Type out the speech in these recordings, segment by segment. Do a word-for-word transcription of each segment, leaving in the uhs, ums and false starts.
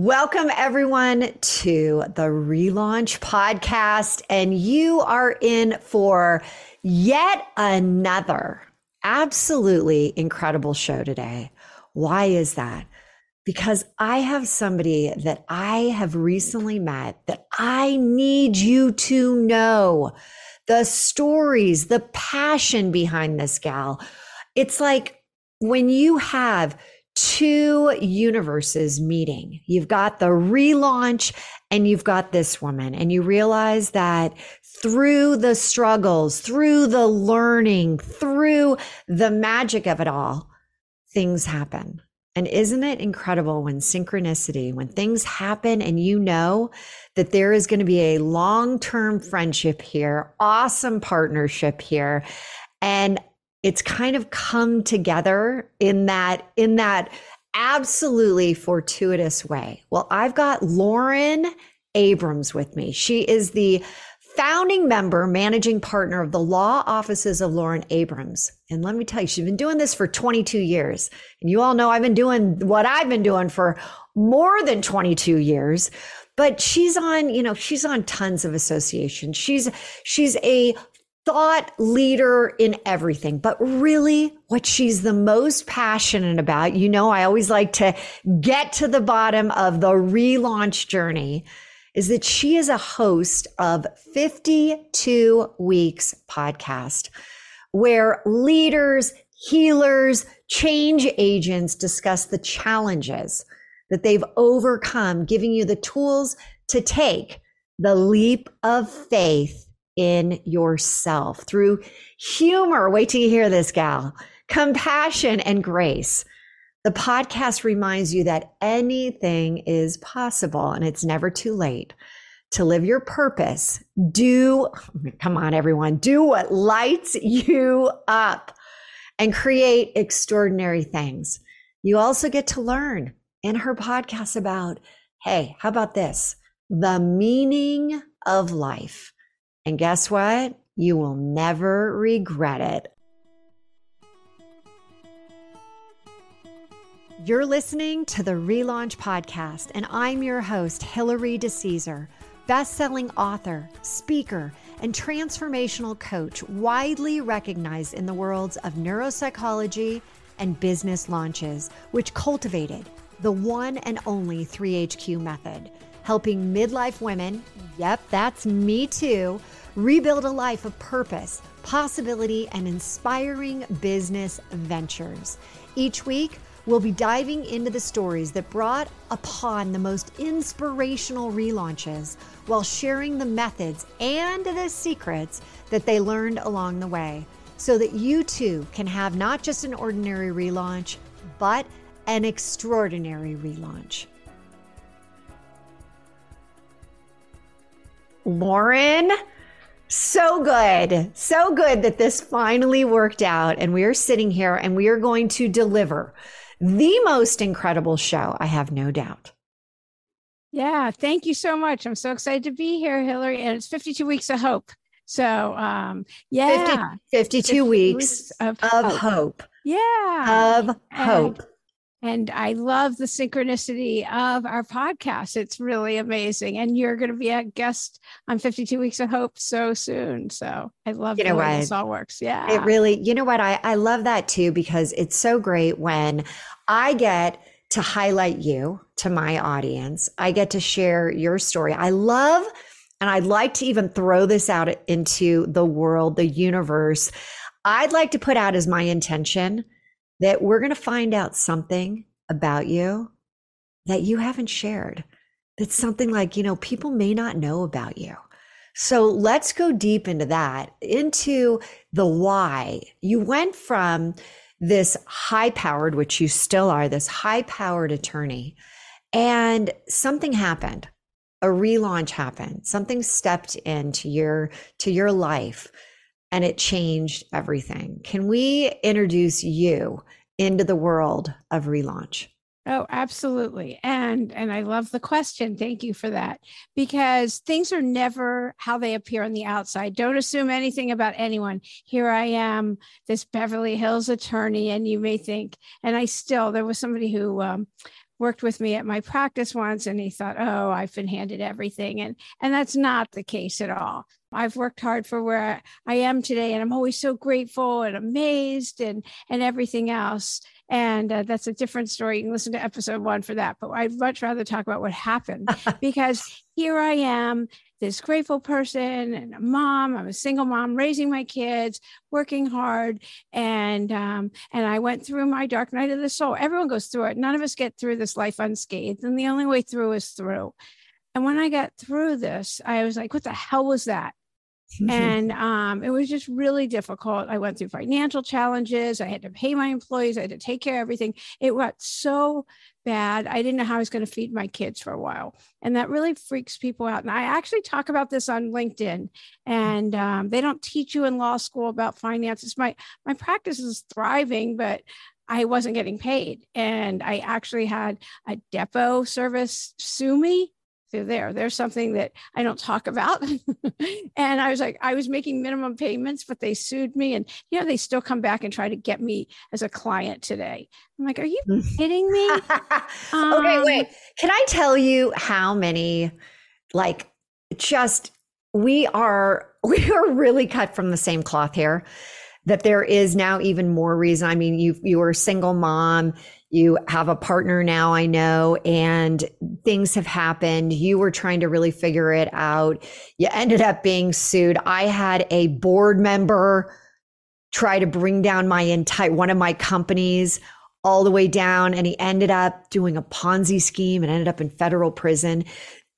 Welcome everyone to the Relaunch podcast, and you are in for yet another absolutely incredible show today. Why is that? Because I have somebody that I have recently met that I need you to know the stories, the passion behind this gal. It's like when you have two universes meeting. You've got the relaunch and you've got this woman, and you realize that through the struggles, through the learning, through the magic of it all, things happen. And isn't it incredible when synchronicity, when things happen and you know that there is going to be a long-term friendship here, awesome partnership here, and it's kind of come together in that, in that absolutely fortuitous way. Well, I've got Lauren Abrams with me. She is the founding member, managing partner of the Law Offices of Lauren Abrams. And let me tell you, she's been doing this for twenty-two years. And you all know I've been doing what I've been doing for more than twenty-two years. But she's on, you know, she's on tons of associations. She's, she's a thought leader in everything, but really what she's the most passionate about, you know, I always like to get to the bottom of the relaunch journey, is that she is a host of fifty-two Weeks Podcast, where leaders, healers, change agents discuss the challenges that they've overcome, giving you the tools to take the leap of faith in yourself through humor. Wait till you hear this gal. Compassion and grace. The podcast reminds you that anything is possible and it's never too late to live your purpose. Do, come on everyone, do what lights you up and create extraordinary things. You also get to learn in her podcast about, hey, how about this? The meaning of life. And guess what? You will never regret it. You're listening to the Relaunch Podcast, and I'm your host, Hillary DeCesar, best-selling author, speaker, and transformational coach, widely recognized in the worlds of neuropsychology and business launches, which cultivated the one and only three H Q method, helping midlife women, yep, that's me too, rebuild a life of purpose, possibility, and inspiring business ventures. Each week, we'll be diving into the stories that brought upon the most inspirational relaunches while sharing the methods and the secrets that they learned along the way, so that you too can have not just an ordinary relaunch, but an extraordinary relaunch. Lauren, so good, so good that this finally worked out, and we are sitting here and we are going to deliver the most incredible show, I have no doubt. Yeah, thank you so much. I'm so excited to be here, Hillary, and it's fifty-two weeks of hope. So, um, yeah. fifty, fifty-two, fifty-two weeks, weeks of, of hope. hope. Yeah. Of hope. And- And I love the synchronicity of our podcast. It's really amazing. And you're going to be a guest on fifty-two Weeks of Hope so soon. So I love you know the way this all works. Yeah. It really, you know what? I, I love that too, because it's so great when I get to highlight you to my audience. I get to share your story. I love, and I'd like to even throw this out into the world, the universe. I'd like to put out as my intention that we're going to find out something about you that you haven't shared. That's something like, you know, people may not know about you. So let's go deep into that, into the why. You went from this high-powered, which you still are, this high-powered attorney, and something happened. A relaunch happened. Something stepped into your, to your life. And it changed everything. Can we introduce you into the world of relaunch? Oh, absolutely. And and I love the question. Thank you for that. Because things are never how they appear on the outside. Don't assume anything about anyone. Here I am, this Beverly Hills attorney, and you may think, and I still, there was somebody who um, worked with me at my practice once and he thought, oh, I've been handed everything. And, and that's not the case at all. I've worked hard for where I am today and I'm always so grateful and amazed and, and everything else. And uh, that's a different story. You can listen to episode one for that, but I'd much rather talk about what happened because here I am, this grateful person and a mom. I'm a single mom raising my kids, working hard. And, um, and I went through my dark night of the soul. Everyone goes through it. None of us get through this life unscathed. And the only way through is through. And when I got through this, I was like, what the hell was that? Mm-hmm. And um, it was just really difficult. I went through financial challenges. I had to pay my employees. I had to take care of everything. It got so bad. I didn't know how I was going to feed my kids for a while. And that really freaks people out. And I actually talk about this on LinkedIn. And um, they don't teach you in law school about finances. My, my practice is thriving, but I wasn't getting paid. And I actually had a depot service sue me. They're there. There's something that I don't talk about. And I was like, I was making minimum payments, but they sued me. And, you know, they still come back and try to get me as a client today. I'm like, are you kidding me? um, okay, wait. Can I tell you how many, like, just, we are, we are really cut from the same cloth here, that there is now even more reason. I mean, you, you are a single mom. You have a partner now, I know, and things have happened. You were trying to really figure it out. You ended up being sued. I had a board member try to bring down my entire, one of my companies all the way down. And he ended up doing a Ponzi scheme and ended up in federal prison,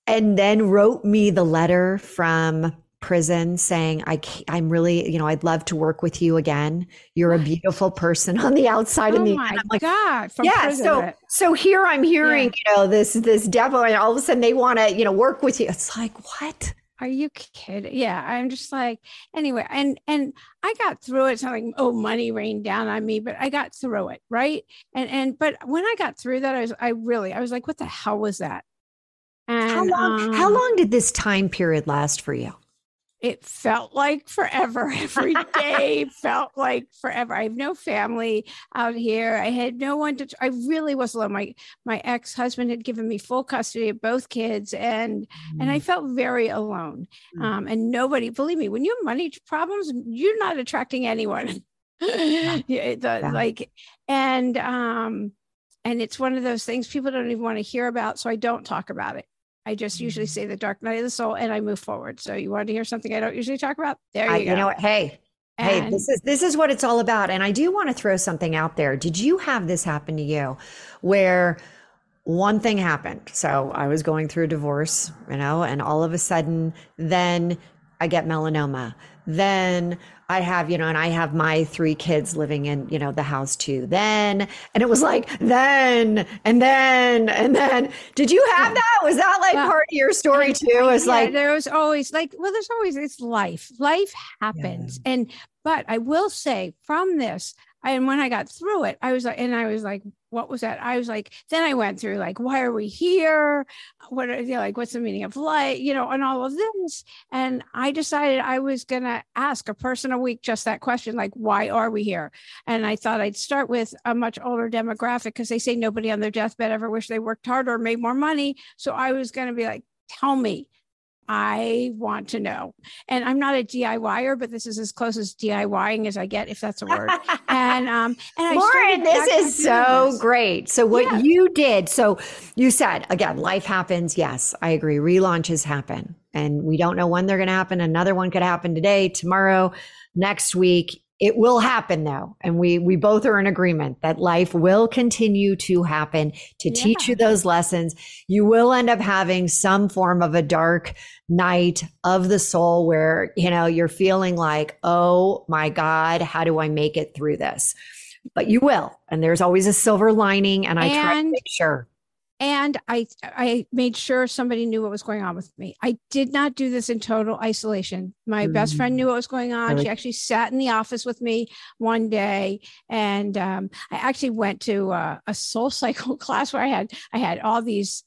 and then wrote me the letter from prison saying, I can't, I'm really, you know, I'd love to work with you again. You're a beautiful person on the outside. Oh and the my I'm like, God. From yeah. Prison, so, right? so here I'm hearing, yeah. you know, this, this devil, and all of a sudden they want to, you know, work with you. It's like, what? Are you kidding? Yeah. I'm just like, anyway. And, and I got through it. It's not like, oh, money rained down on me, but I got through it. Right. And, and, but when I got through that, I was, I really, I was like, what the hell was that? And how long, um, how long did this time period last for you? It felt like forever. Every day felt like forever. I have no family out here. I had no one to, I really was alone. My, my ex-husband had given me full custody of both kids, and, mm. and I felt very alone. Mm. Um, and nobody, believe me, when you have money problems, you're not attracting anyone. yeah, the, yeah. Like, and, um, and it's one of those things people don't even want to hear about. So I don't talk about it. I just usually say the dark night of the soul and I move forward. So you wanted to hear something I don't usually talk about? There you I, go. You know what? Hey, and hey, this is, this is what it's all about. And I do want to throw something out there. Did you have this happen to you where one thing happened? So I was going through a divorce, you know, and all of a sudden then I get melanoma. Then I have, you know, and I have my three kids living in, you know, the house too. Then, and it was like, then, and then, and then. Did you have that? Was that like well, part of your story too? It's yeah, like, there was always like, well, there's always, it's life. Life happens. Yeah. And, but I will say from this, I, and when I got through it, I was like, and I was like, what was that? I was like, then I went through like, why are we here? What are you know, like, what's the meaning of life? You know, and all of this. And I decided I was going to ask a person a week, just that question, like, why are we here? And I thought I'd start with a much older demographic because they say nobody on their deathbed ever wish they worked harder or made more money. So I was going to be like, tell me, I want to know. And I'm not a DIYer, but this is as close as DIYing as I get, if that's a word. And um, and Lauren, this is so great. So what yeah. you did, so you said, again, life happens. Yes, I agree. Relaunches happen. And we don't know when they're going to happen. Another one could happen today, tomorrow, next week. It will happen though. And we, we both are in agreement that life will continue to happen to yeah. teach you those lessons. You will end up having some form of a dark night of the soul where, you know, you're feeling like, oh my God, how do I make it through this? But you will. And there's always a silver lining. And I and- try to make sure. And I I made sure somebody knew what was going on with me. I did not do this in total isolation. My mm-hmm. best friend knew what was going on. She actually sat in the office with me one day. And um, I actually went to uh, a SoulCycle class where I had I had all these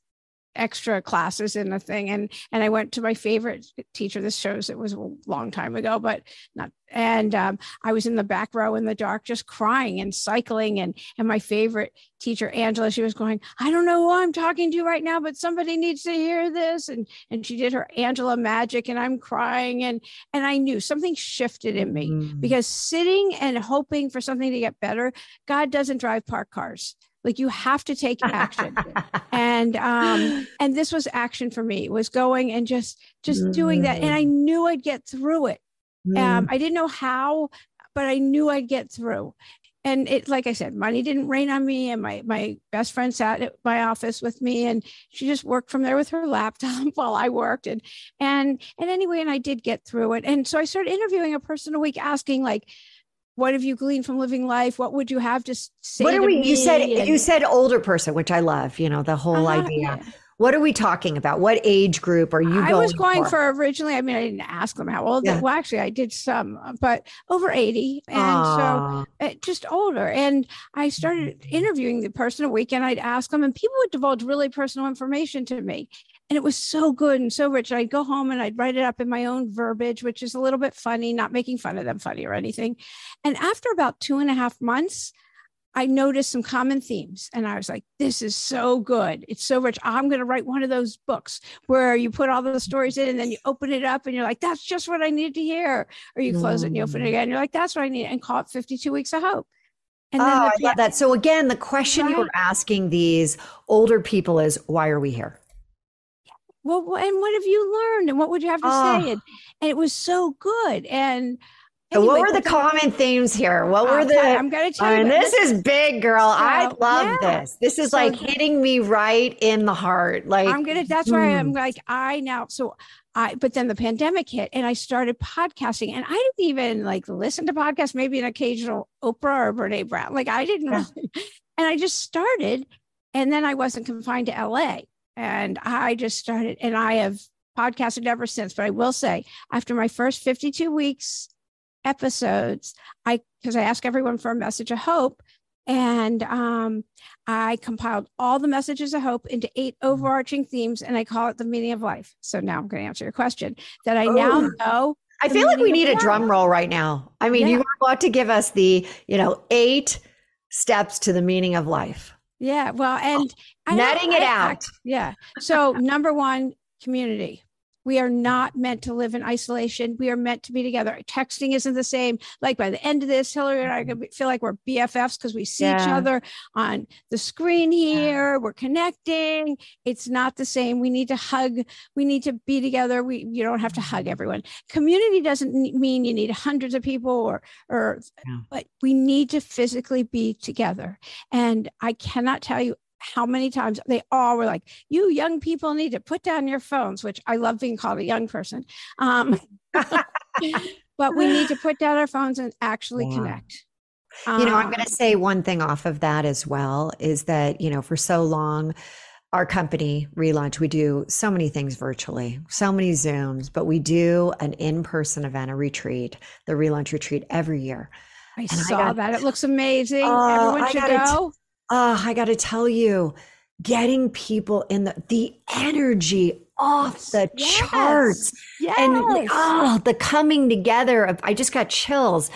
extra classes in the thing. And, and I went to my favorite teacher. This shows it was a long time ago, but not, and um, I was in the back row in the dark, just crying and cycling. And, and my favorite teacher, Angela, she was going, I don't know who I'm talking to right now, but somebody needs to hear this. And, and she did her Angela magic and I'm crying. And, and I knew something shifted in me mm. because sitting and hoping for something to get better, God doesn't drive parked cars. Like you have to take action. and, um, and this was action for me, was going and just, just mm. doing that. And I knew I'd get through it. Mm. Um, I didn't know how, but I knew I'd get through. And it, like I said, money didn't rain on me. And my, my best friend sat at my office with me and she just worked from there with her laptop while I worked. And, and, and anyway, and I did get through it. And so I started interviewing a person a week asking like, what have you gleaned from living life? What would you have to say? What are we, you said, and, you said older person, which I love, you know, the whole uh, idea. Yeah. What are we talking about? What age group are you going for? I was going for? for originally, I mean, I didn't ask them how old. Yeah. They, well, actually, I did some, but over eighty. And Aww. so uh, just older. And I started interviewing the person a week and I'd ask them and people would divulge really personal information to me. And it was so good and so rich. I'd go home and I'd write it up in my own verbiage, which is a little bit funny, not making fun of them funny or anything. And after about two and a half months, I noticed some common themes and I was like, this is so good. It's so rich. I'm going to write one of those books where you put all the stories in and then you open it up and you're like, that's just what I needed to hear. Or you close mm. it and you open it again. You're like, that's what I need. And call it fifty-two Weeks of Hope. And oh, then the- I love that. So again, the question right. you were asking these older people is, why are we here? Well, and what have you learned? And what would you have to oh. say? And, and it was so good. And Anyway, what were the common themes here? What were the, I'm going to tell you. I mean, this, this is big, girl. So, I love yeah. this. This is so, like hitting me right in the heart. Like I'm going to, that's hmm. why I'm like, I now, so I, but then the pandemic hit and I started podcasting and I didn't even like listen to podcasts, maybe an occasional Oprah or Brene Brown. Like I didn't yeah. really, and I just started and then I wasn't confined to L A and I just started and I have podcasted ever since. But I will say after my first fifty-two weeks episodes, I, because I ask everyone for a message of hope. And um, I compiled all the messages of hope into eight overarching themes. And I call it the meaning of life. So now I'm going to answer your question that I oh. now know. I feel like we need a drum roll right now. I mean, yeah. you were about to give us the, you know, eight steps to the meaning of life. Yeah. Well, and oh. netting it I, out. I, yeah. So number one, community. We are not meant to live in isolation. We are meant to be together. Texting isn't the same. Like by the end of this, Hillary and I are gonna feel like we're B F Fs because we see yeah. each other on the screen here. Yeah. We're connecting. It's not the same. We need to hug. We need to be together. We you don't have to hug everyone. Community doesn't mean you need hundreds of people or or, yeah. but we need to physically be together. And I cannot tell you how many times they all were like, you young people need to put down your phones, which I love being called a young person. Um, but we need to put down our phones and actually yeah. connect. Um, you know, I'm going to say one thing off of that as well is that, you know, for so long, our company Relaunch, we do so many things virtually, so many Zooms, but we do an in-person event, a retreat, the Relaunch retreat every year. I and saw I got, that. It looks amazing. Uh, Everyone should go. T- Oh, I got to tell you, getting people in the, the energy off the yes. charts yes. and oh, the coming together of, I just got chills.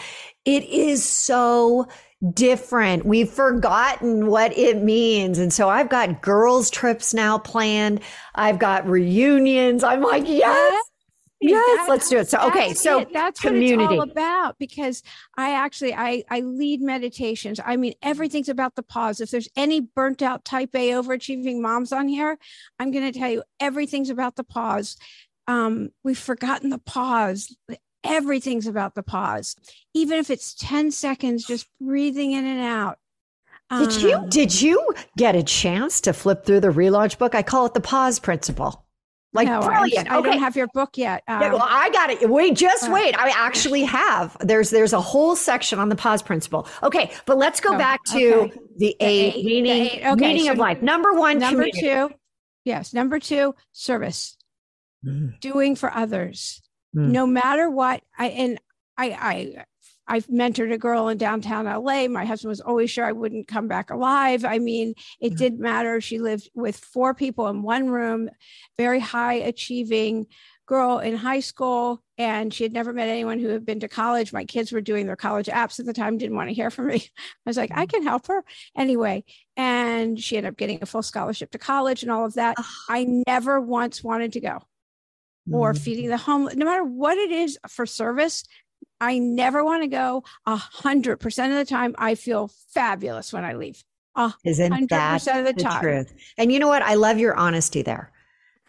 It is so different. We've forgotten what it means. And so I've got girls trips now planned. I've got reunions. I'm like, yes. Yes, that, let's do it. So, okay. So it. That's community. What it's all about, because I actually, I, I lead meditations. I mean, everything's about the pause. If there's any burnt out type A overachieving moms on here, I'm going to tell you everything's about the pause. Um, we've forgotten the pause. Everything's about the pause. Even if it's ten seconds, just breathing in and out. Um, did you, did you get a chance to flip through the Relaunch book? I call it the pause principle. Like no, brilliant. I, I okay. don't have your book yet. Um, yeah, well, I got it. Wait, just uh, wait. I actually have. There's there's a whole section on the pause principle. Okay, but let's go oh, back to okay. the eight, eight meaning the eight. Okay, meaning so of life. Number one. Number community. two. Yes. Number two. Service. Mm. Doing for others, mm. no matter what. I and I I I've mentored a girl in downtown L A. My husband was always sure I wouldn't come back alive. I mean, it yeah. didn't matter. She lived with four people in one room, very high achieving girl in high school. And she had never met anyone who had been to college. My kids were doing their college apps at the time, didn't want to hear from me. I was like, I can help her anyway. And she ended up getting a full scholarship to college and all of that. I never once wanted to go or feeding the homeless, no matter what it is for service. I never want to go. A hundred percent of the time, I feel fabulous when I leave. A hundred percent of the, the time. Truth? And you know what? I love your honesty there,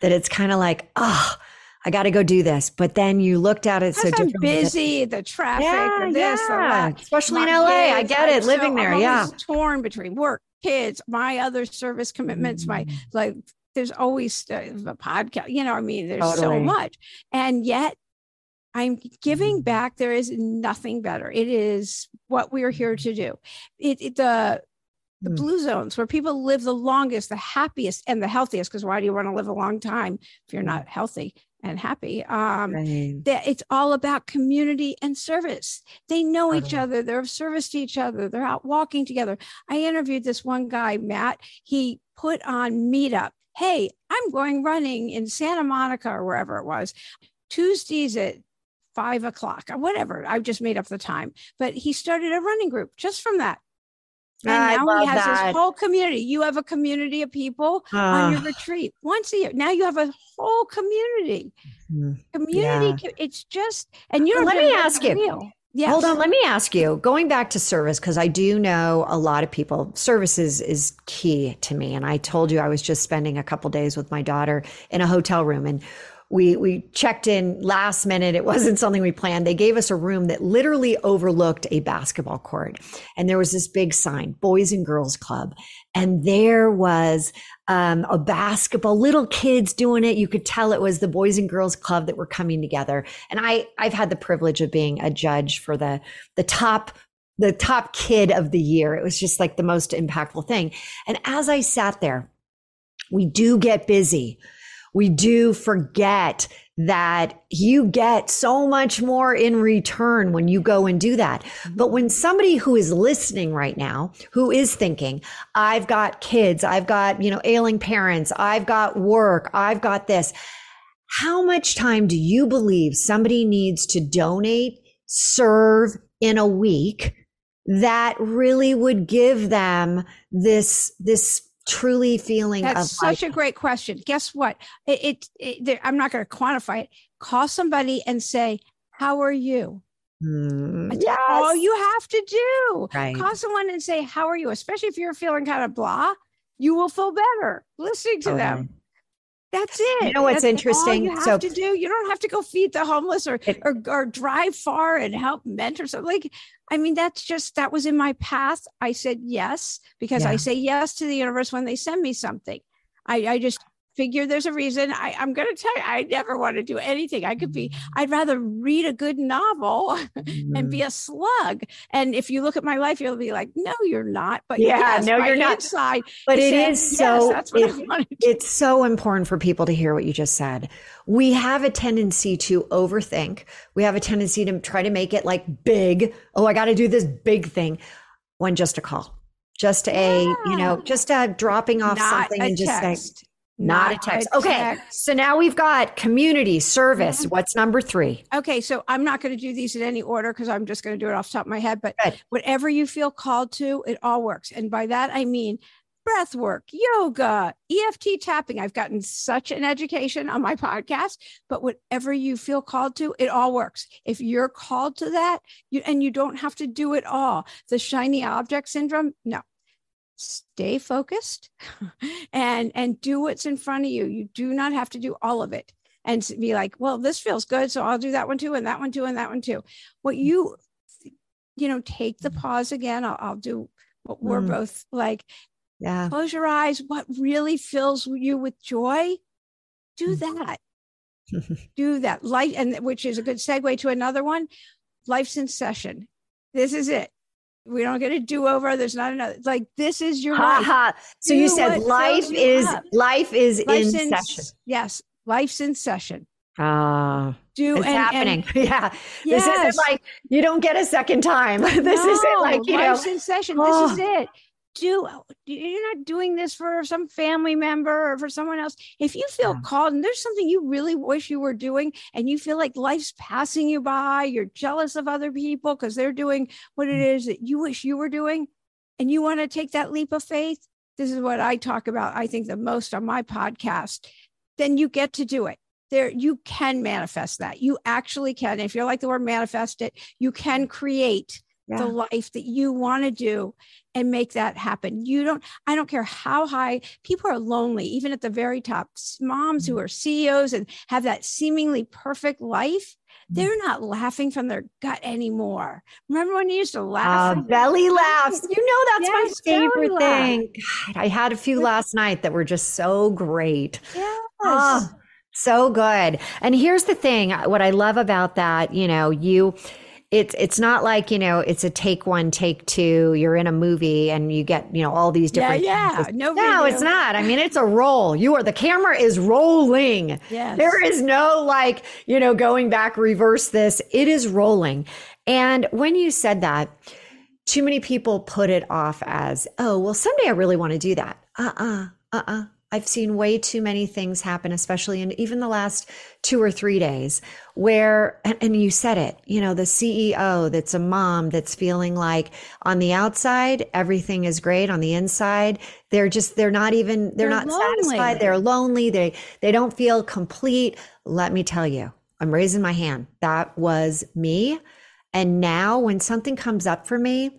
that it's kind of like, oh, I got to go do this. But then you looked at it so differently. Busy, the traffic, yeah, or this, yeah. or that. Especially in L A. I get it, living there. Yeah. Torn between work, kids, my other service commitments, mm. my like, there's always a podcast, you know, I mean, there's totally. so much. And yet I'm giving back. There is nothing better. It is what we are here to do. It, it the, the mm. blue zones where people live the longest, the happiest, and the healthiest, because why do you want to live a long time if you're not healthy and happy? Um, right. That it's all about community and service. They know totally. each other. They're of service to each other. They're out walking together. I interviewed this one guy, Matt. He put on Meetup. Hey, I'm going running in Santa Monica or wherever it was, Tuesdays at five o'clock or whatever. I've just made up the time, but he started a running group just from that. And I now he has that. his whole community. You have a community of people uh, on your retreat once a year. Now you have a whole community. Community. Yeah. It's just, and you're. Well, let me ask you. Meal. Yes. Hold on. Let me ask you, going back to service, because I do know a lot of people, services is key to me. And I told you I was just spending a couple days with my daughter in a hotel room, and we we checked in last minute. It wasn't something we planned. They gave us a room that literally overlooked a basketball court. And there was this big sign, Boys and Girls Club. And there was um, a basketball, little kids doing it. You could tell it was the Boys and Girls Club that were coming together. And I, I've had the privilege of being a judge for the, the top, the top kid of the year. It was just like the most impactful thing. And as I sat there, we do get busy. We do forget that you get so much more in return when you go and do that. But when somebody who is listening right now, who is thinking, I've got kids, I've got, you know, ailing parents, I've got work, I've got this. How much time do you believe somebody needs to donate, serve in a week that really would give them this, this truly feeling that's of such life? A great question. Guess what? It, it, it I'm not going to quantify it. Call somebody and say, how are you? Mm, that's yes. all you have to do. Right. Call someone and say, how are you? Especially if you're feeling kind of blah, you will feel better listening to okay. them. That's it. You know what's that's interesting? You have so, to do. You don't have to go feed the homeless or, it, or or drive far and help mentor something. Like, I mean, that's just, that was in my path. I said yes, because yeah. I say yes to the universe when they send me something. I, I just figure there's a reason. I, I'm going to tell you, I never want to do anything. I could be, I'd rather read a good novel mm-hmm. and be a slug. And if you look at my life, you'll be like, no, you're not. But yeah, yes, no, you're not. Inside, but it said, is so, yes, that's what it, I want to do. It's so important for people to hear what you just said. We have a tendency to overthink. We have a tendency to try to make it like big. Oh, I got to do this big thing. When just a call, just a, yeah. you know, just a dropping off Not something and text. just say, Not, Not a text. A okay. Text. So now we've got community service. Yeah. What's number three? Okay. So I'm not going to do these in any order because I'm just going to do it off the top of my head, but Good. whatever you feel called to, it all works. And by that, I mean breath work, yoga, E F T tapping. I've gotten such an education on my podcast, but whatever you feel called to, it all works. If you're called to that, you, and you don't have to do it all. The shiny object syndrome. No. Stay focused and, and do what's in front of you. You do not have to do all of it and be like, well, this feels good. So I'll do that one too. And that one too. And that one too. What you, you know, take the pause again. I'll, I'll do what we're mm. both like. Yeah. Close your eyes. What really fills you with joy? Do that. do that. Life, and which is a good segue to another one. Life's in session. This is it. We don't get a do-over. There's not another. Like, this is your life. Ha, ha. So you said life is, life is life is in session. Yes, life's in session. Uh, do it's and, happening. And, yeah. Yes. This isn't like, you don't get a second time. This no, isn't like, you know, in session. Oh. This is it. Do you're not doing this for some family member or for someone else. If you feel yeah. called and there's something you really wish you were doing and you feel like life's passing you by, you're jealous of other people because they're doing what it is that you wish you were doing, and you want to take that leap of faith. This is what I talk about, I think, the most on my podcast. Then you get to do it. There, you can manifest that. You actually can. If you like the word manifest it, you can create yeah. the life that you want to do and make that happen. You don't, I don't care how high, people are lonely, even at the very top. Moms who are C E Os and have that seemingly perfect life, they're not laughing from their gut anymore. Remember when you used to laugh? Uh, belly laughs. You know, that's yes, my favorite thing. God, I had a few last night that were just so great. Yes. Oh, so good. And here's the thing, what I love about that, you know, you... It's it's not like, you know, it's a take one, take two, you're in a movie and you get, you know, all these different yeah, yeah. No, no it's not. I mean, it's a roll. You are, the camera is rolling. Yes. There is no like, you know, going back, reverse this. It is rolling. And when you said that, too many people put it off as, oh, well, someday I really want to do that. Uh-uh, uh-uh. I've seen way too many things happen, especially in even the last two or three days where, and, and you said it, you know, the C E O that's a mom that's feeling like on the outside, everything is great. On the inside, they're just, they're not even, they're, they're not lonely. satisfied. They're lonely. They, they don't feel complete. Let me tell you, I'm raising my hand. That was me. And now when something comes up for me,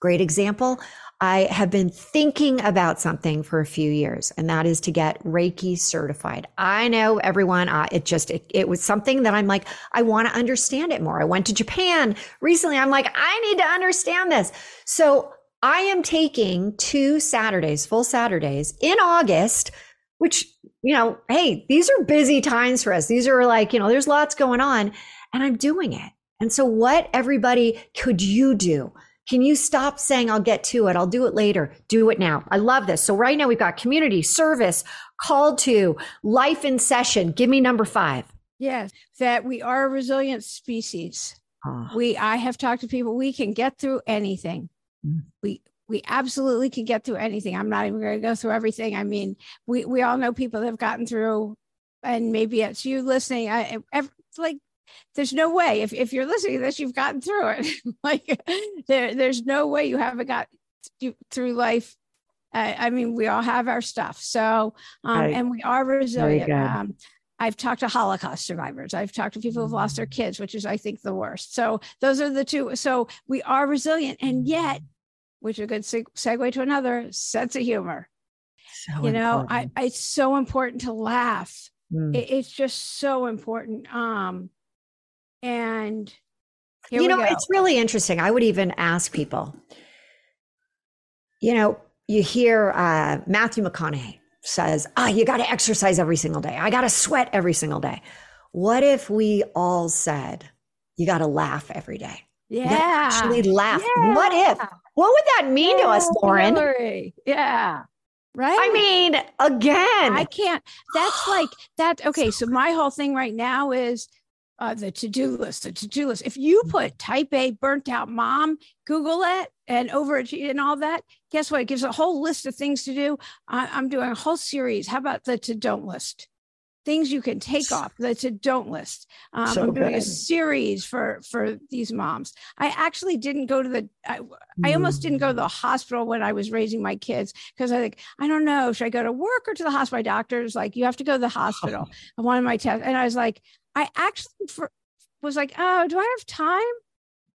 great example, I have been thinking about something for a few years, and that is to get Reiki certified. I know everyone, uh, it just, it, it was something that I'm like, I want to understand it more. I went to Japan recently. I'm like, I need to understand this. So I am taking two Saturdays, full Saturdays in August, which, you know, hey, these are busy times for us. These are like, you know, there's lots going on, and I'm doing it. And so what, everybody, could you do? Can you stop saying, I'll get to it, I'll do it later? Do it now. I love this. So right now we've got community, service, call to, life in session. Give me number five. Yes, that we are a resilient species. Oh. We, I have talked to people, we can get through anything. Mm. We we absolutely can get through anything. I'm not even going to go through everything. I mean, we, we all know people that have gotten through, and maybe it's you listening. I, every, like, There's no way if, if you're listening to this, you've gotten through it. Like there, there's no way you haven't got through life. Uh, I mean, we all have our stuff. So, um, right. and we are resilient. Um, I've talked to Holocaust survivors. I've talked to people who've lost their kids, which is, I think, the worst. So those are the two. So we are resilient, and yet, which is a good seg- segue to another, sense of humor. So you important. know, I, I, it's so important to laugh. Mm. It, it's just so important. Um, And here you know, we go. It's really interesting. I would even ask people, you know, you hear uh, Matthew McConaughey says, ah, oh, you got to exercise every single day. I got to sweat every single day. What if we all said, you got to laugh every day? Yeah. Actually laugh. Yeah. What if, what would that mean yeah, to us, Lauren? Hillary. Yeah. Right. I mean, again, I can't, that's like that. Okay. So my whole thing right now is, Uh, the to-do list, the to-do list. If you put type A burnt out mom, Google it, and overachieve and all that, guess what? It gives a whole list of things to do. I, I'm doing a whole series. How about the to-don't list? Things you can take off, the to-don't list. Um, so I'm doing good. a series for, for these moms. I actually didn't go to the, I, I almost didn't go to the hospital when I was raising my kids, because I think, I don't know, should I go to work or to the hospital? My doctor's like, you have to go to the hospital. Oh. I wanted my test. And I was like, I actually for, was like, oh, do I have time?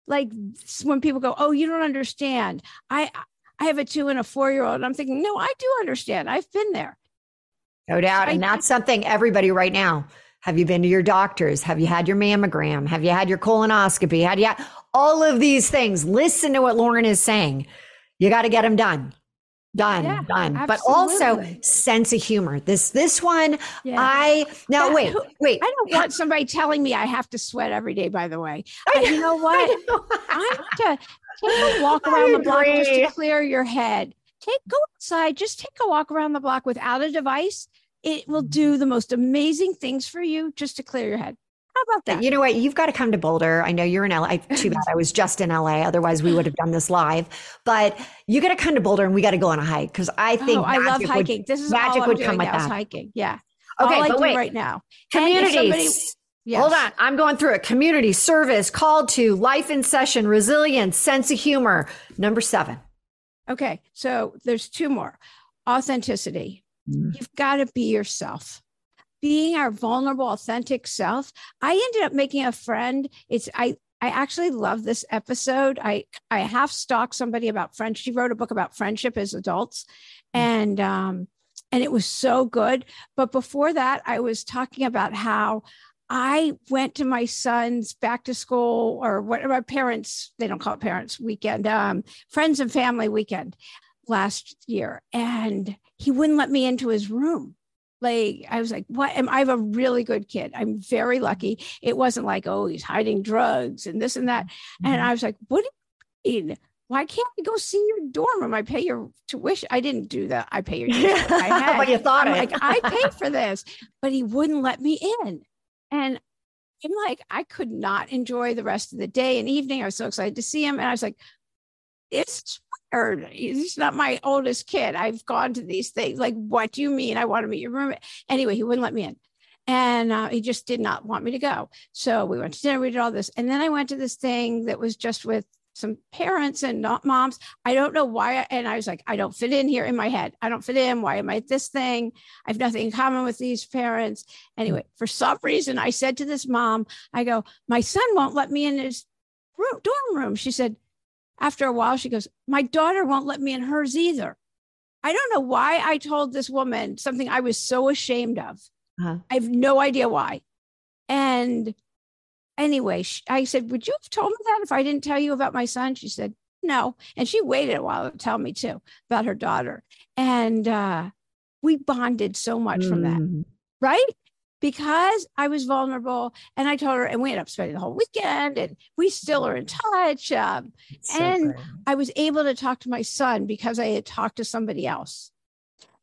Like when people go, oh, you don't understand. I I have a two and a four-year-old. And I'm thinking, no, I do understand. I've been there. No doubt. So and I, that's something everybody right now. Have you been to your doctors? Have you had your mammogram? Have you had your colonoscopy? Had you had all of these things? Listen to what Lauren is saying. You got to get them done. Done, yeah, done, absolutely. But also sense of humor. This, this one, yeah. I, now yeah. wait, wait. I don't want somebody telling me I have to sweat every day, by the way. I know, uh, you know what? I know. I have to take a walk around I the agree. block just to clear your head. Take, go outside, just take a walk around the block without a device. It will do the most amazing things for you just to clear your head. How about that? You know what? You've got to come to Boulder. I know you're in L A. Too bad I was just in L A. Otherwise, we would have done this live. But you got to come to Boulder, and we got to go on a hike because I think oh, I love hiking. Would, this is magic all I'm would doing come with now that. Is hiking. Yeah. Okay, all I but do wait. Right now, communities. Somebody, yes. Hold on, I'm going through it. Community, service, called to, life in session, resilience, sense of humor. Number seven. Okay, so there's two more. Authenticity. Mm. You've got to be yourself. Being our vulnerable, authentic self. I ended up making a friend. It's I. I actually love this episode. I I half stalked somebody about friends. She wrote a book about friendship as adults, mm. and um, and it was so good. But before that, I was talking about how I went to my son's back to school or what my parents, they don't call it parents weekend, um, friends and family weekend last year. And he wouldn't let me into his room. Like, I was like, what am I? I have a really good kid. I'm very lucky. It wasn't like, oh, he's hiding drugs and this and that. Mm-hmm. And I was like, what do you mean? Why can't we go see your dorm room? I pay your tuition. I didn't do that. I pay your tuition. I had. But you thought I'm it. Like, I paid for this, but he wouldn't let me in. And I'm like, I could not enjoy the rest of the day and evening. I was so excited to see him. And I was like, it's weird. He's not my oldest kid. I've gone to these things. Like, what do you mean? I want to meet your roommate. Anyway, he wouldn't let me in. And uh, he just did not want me to go. So we went to dinner. We did all this. And then I went to this thing that was just with some parents and not moms. I don't know why. I, and I was like, I don't fit in here in my head. I don't fit in. Why am I at this thing? I have nothing in common with these parents. Anyway, for some reason, I said to this mom, I go, my son won't let me in his room, dorm room. She said, after a while, she goes, my daughter won't let me in hers either. I don't know why I told this woman something I was so ashamed of. Uh-huh. I have no idea why. And anyway, I said, would you have told me that if I didn't tell you about my son? She said, no. And she waited a while to tell me too about her daughter. And uh, we bonded so much mm. from that, right? Because I was vulnerable and I told her, and we ended up spending the whole weekend and we still are in touch. Um, so and funny. I was able to talk to my son because I had talked to somebody else.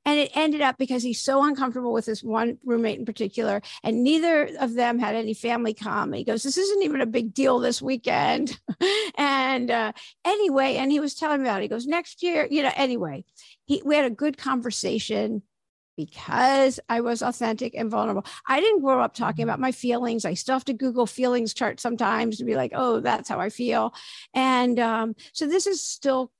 And it ended up because he's so uncomfortable with this one roommate in particular, and neither of them had any family come. And he goes, this isn't even a big deal this weekend. and uh, anyway, and he was telling me about it. He goes, next year, you know, anyway, he, we had a good conversation because I was authentic and vulnerable. I didn't grow up talking about my feelings. I still have to Google feelings chart sometimes to be like, oh, that's how I feel. And um, so this is still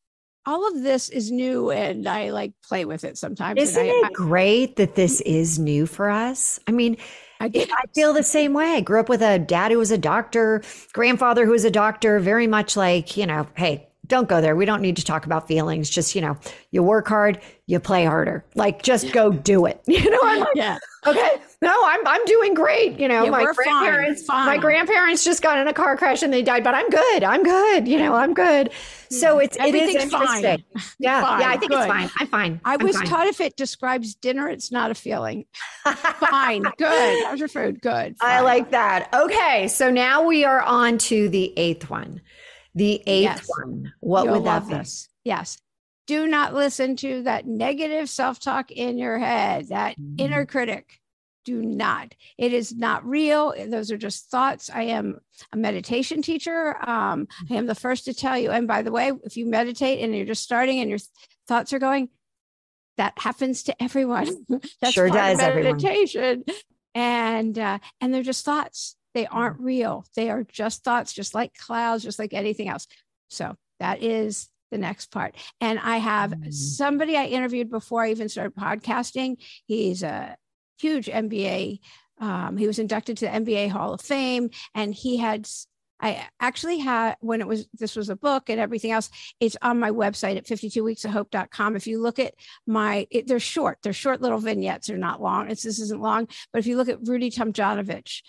all of this is new, and I like play with it sometimes. Isn't I, it great that this is new for us? I mean, I, I feel the same way. I grew up with a dad who was a doctor, grandfather who was a doctor, very much like, you know, hey, don't go there. We don't need to talk about feelings. Just, you know, you work hard, you play harder. Like, just go do it. You know, I'm like, yeah. okay, no, I'm I'm doing great. You know, yeah, my grandparents, fine, fine. my grandparents just got in a car crash and they died, but I'm good. I'm good. You know, I'm good. So it's it is interesting. Fine. Yeah, fine. yeah, I think good. It's fine. I'm fine. I I'm was fine. taught if it describes dinner, it's not a feeling. Fine, good. How's your food? Good. Fine. I like that. Okay, so now we are on to the eighth one. The eighth yes. one. What You'll would that be? This. Yes. Do not listen to that negative self-talk in your head, that mm-hmm. inner critic. Do not. It is not real. Those are just thoughts. I am a meditation teacher. Um, I am the first to tell you. And by the way, if you meditate and you're just starting and your thoughts are going, that happens to everyone. That's sure does, meditation. Everyone. And, uh, and they're just thoughts. They aren't real. They are just thoughts, just like clouds, just like anything else. So that is the next part. And I have somebody I interviewed before I even started podcasting. He's a huge M B A. Um, he was inducted to the M B A Hall of Fame. And he had, I actually had, when it was, this was a book and everything else, it's on my website at fifty-two weeks of hope dot com. If you look at my, it, they're short. They're short little vignettes. They're not long. It's, this isn't long. But if you look at Rudy Tomjanovich,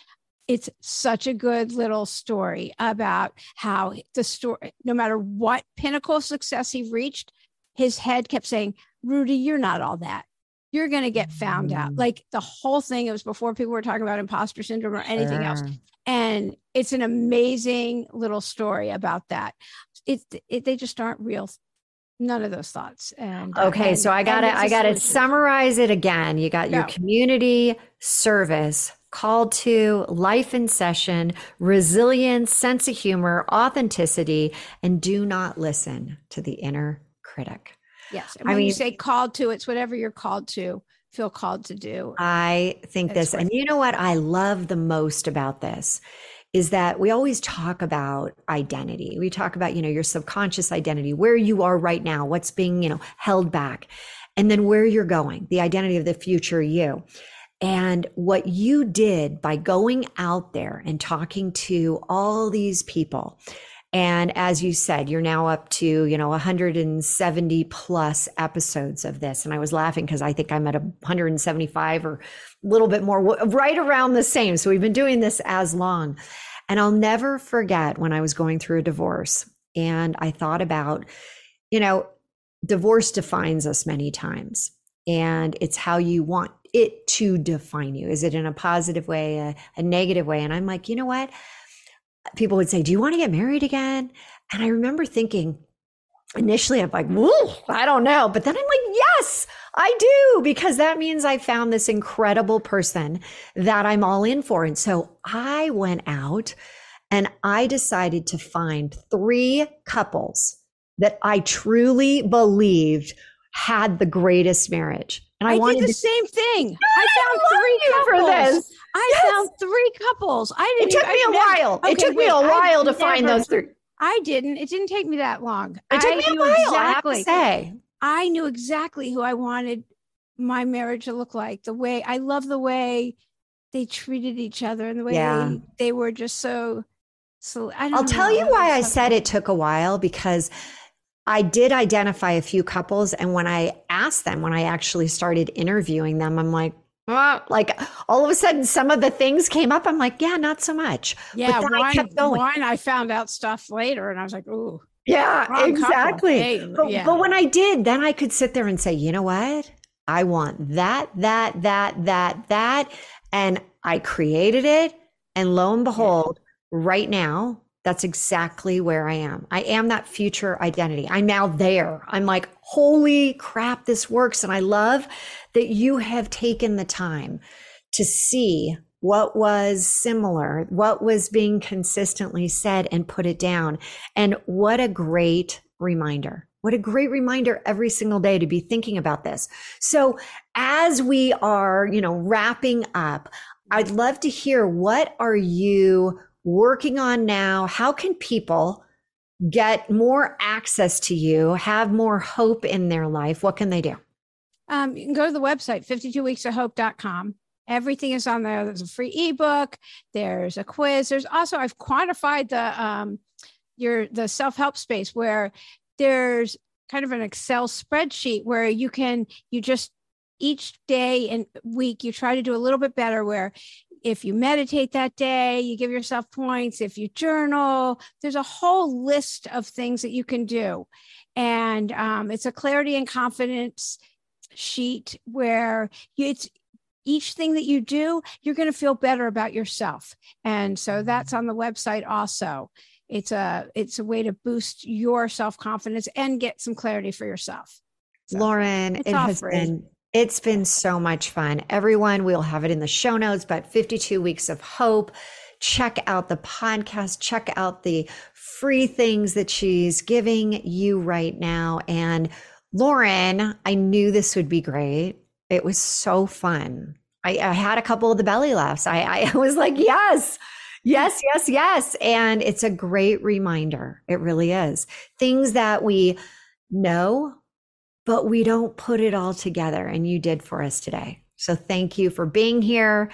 it's such a good little story about how the story, no matter what pinnacle of success he reached, his head kept saying, Rudy, you're not all that. You're going to get found out. Like the whole thing, it was before people were talking about imposter syndrome or anything sure. else. And it's an amazing little story about that. It, it, they just aren't real None of those thoughts. And okay, and, so I got to I got to summarize it again. You got your no. community, service, call to, life in session, resilience, sense of humor, authenticity, and do not listen to the inner critic. Yes, and when I mean, you say called to, it's whatever you're called to, feel called to do. I think this, and you know what I love the most about this is that we always talk about identity. We talk about, you know, your subconscious identity, where you are right now, what's being, you know, held back, and then where you're going, the identity of the future you. And what you did by going out there and talking to all these people, and as you said, you're now up to, you know, one hundred seventy plus episodes of this. And I was laughing because I think I'm at one hundred seventy-five or a little bit more, right around the same. So we've been doing this as long. And I'll never forget when I was going through a divorce and I thought about, you know, divorce defines us many times, and it's how you want it to define you. Is it in a positive way, a, a negative way? And I'm like, you know what? People would say, do you want to get married again? And I remember thinking initially, I'm like, whoa, I don't know. But then I'm like, yes, I do, because that means I found this incredible person that I'm all in for. And so I went out and I decided to find three couples that I truly believed had the greatest marriage. And I, I wanted did the to- same thing. I, I found three couples. For this. I yes. found three couples. I didn't. It took even, me a never, while. Okay, it took wait, me a while I to never, find those three. I didn't. It didn't take me that long. It took I me a while. Exactly, I have to say, I knew exactly who I wanted my marriage to look like. The way I love the way they treated each other, and the way yeah. they, they were just so. So I don't I'll know, tell you why I said it took a while, because I did identify a few couples. And when I asked them, when I actually started interviewing them, I'm like, oh, like all of a sudden, some of the things came up. I'm like, yeah, not so much. Yeah, but wine, I kept going. Wine, I found out stuff later and I was like, ooh. Yeah, exactly. Hey, but, yeah. but when I did, then I could sit there and say, you know what? I want that, that, that, that, that. And I created it. And lo and behold, yeah. right now, that's exactly where I am. I am that future identity. I'm now there. I'm like, holy crap, this works. And I love that you have taken the time to see what was similar, what was being consistently said, and put it down. And what a great reminder. What a great reminder every single day to be thinking about this. So as we are, you know, wrapping up, I'd love to hear, what are you working on now? How can people get more access to you, have more hope in their life? What can they do? Um, you can go to the website, fifty-two weeks of hope dot com. Everything is on there. There's a free ebook. There's a quiz. There's also, I've quantified the, um, your, the self-help space, where there's kind of an Excel spreadsheet where you can, you just each day and week, you try to do a little bit better, where if you meditate that day, you give yourself points. If you journal, there's a whole list of things that you can do. And um, it's a clarity and confidence sheet where you, it's each thing that you do, you're going to feel better about yourself. And so that's on the website also. It's a, it's a way to boost your self-confidence and get some clarity for yourself. So, Lauren, it has been It's been so much fun. Everyone, we'll have it in the show notes, but fifty-two Weeks of Hope. Check out the podcast. Check out the free things that she's giving you right now. And Lauren, I knew this would be great. It was so fun. I, I had a couple of the belly laughs. I, I was like, yes. Yes, yes, yes. And it's a great reminder. It really is. Things that we know, but we don't put it all together, and you did for us today. So thank you for being here.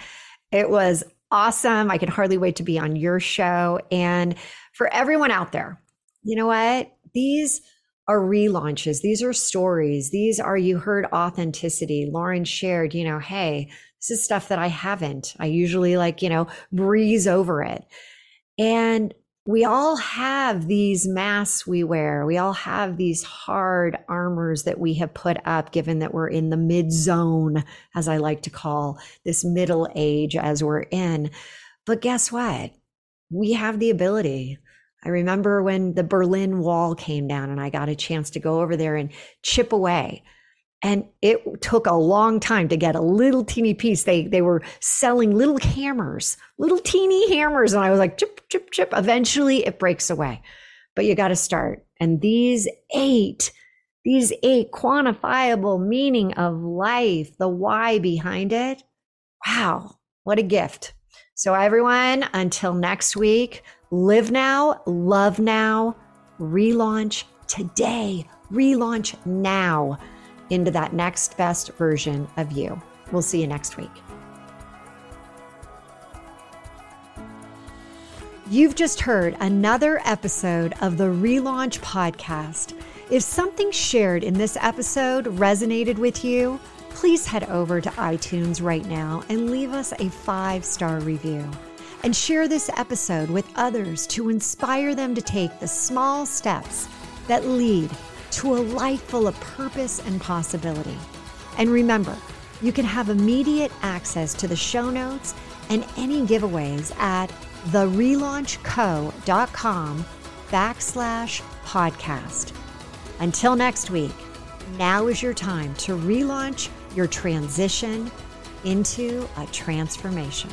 It was awesome. I can hardly wait to be on your show. And for everyone out there, you know what? These are relaunches. These are stories. These are, you heard authenticity. Lauren shared, you know, hey, this is stuff that I haven't. I usually like, you know, breeze over it. And we all have these masks we wear. We all have these hard armors that we have put up, given that we're in the mid zone, as I like to call this middle age as we're in. But guess what? We have the ability. I remember when the Berlin Wall came down and I got a chance to go over there and chip away. And it took a long time to get a little teeny piece. They they were selling little hammers, little teeny hammers. And I was like, chip, chip, chip. Eventually it breaks away. But you got to start. And these eight, these eight quantifiable meaning of life, the why behind it. Wow, what a gift. So everyone, until next week, live now, love now, relaunch today, relaunch now into that next best version of you. We'll see you next week. You've just heard another episode of the Relaunch Podcast. If something shared in this episode resonated with you, please head over to iTunes right now and leave us a five-star review. And share this episode with others to inspire them to take the small steps that lead to a life full of purpose and possibility. And remember, you can have immediate access to the show notes and any giveaways at therelaunchco.com backslash podcast. Until next week, now is your time to relaunch your transition into a transformation.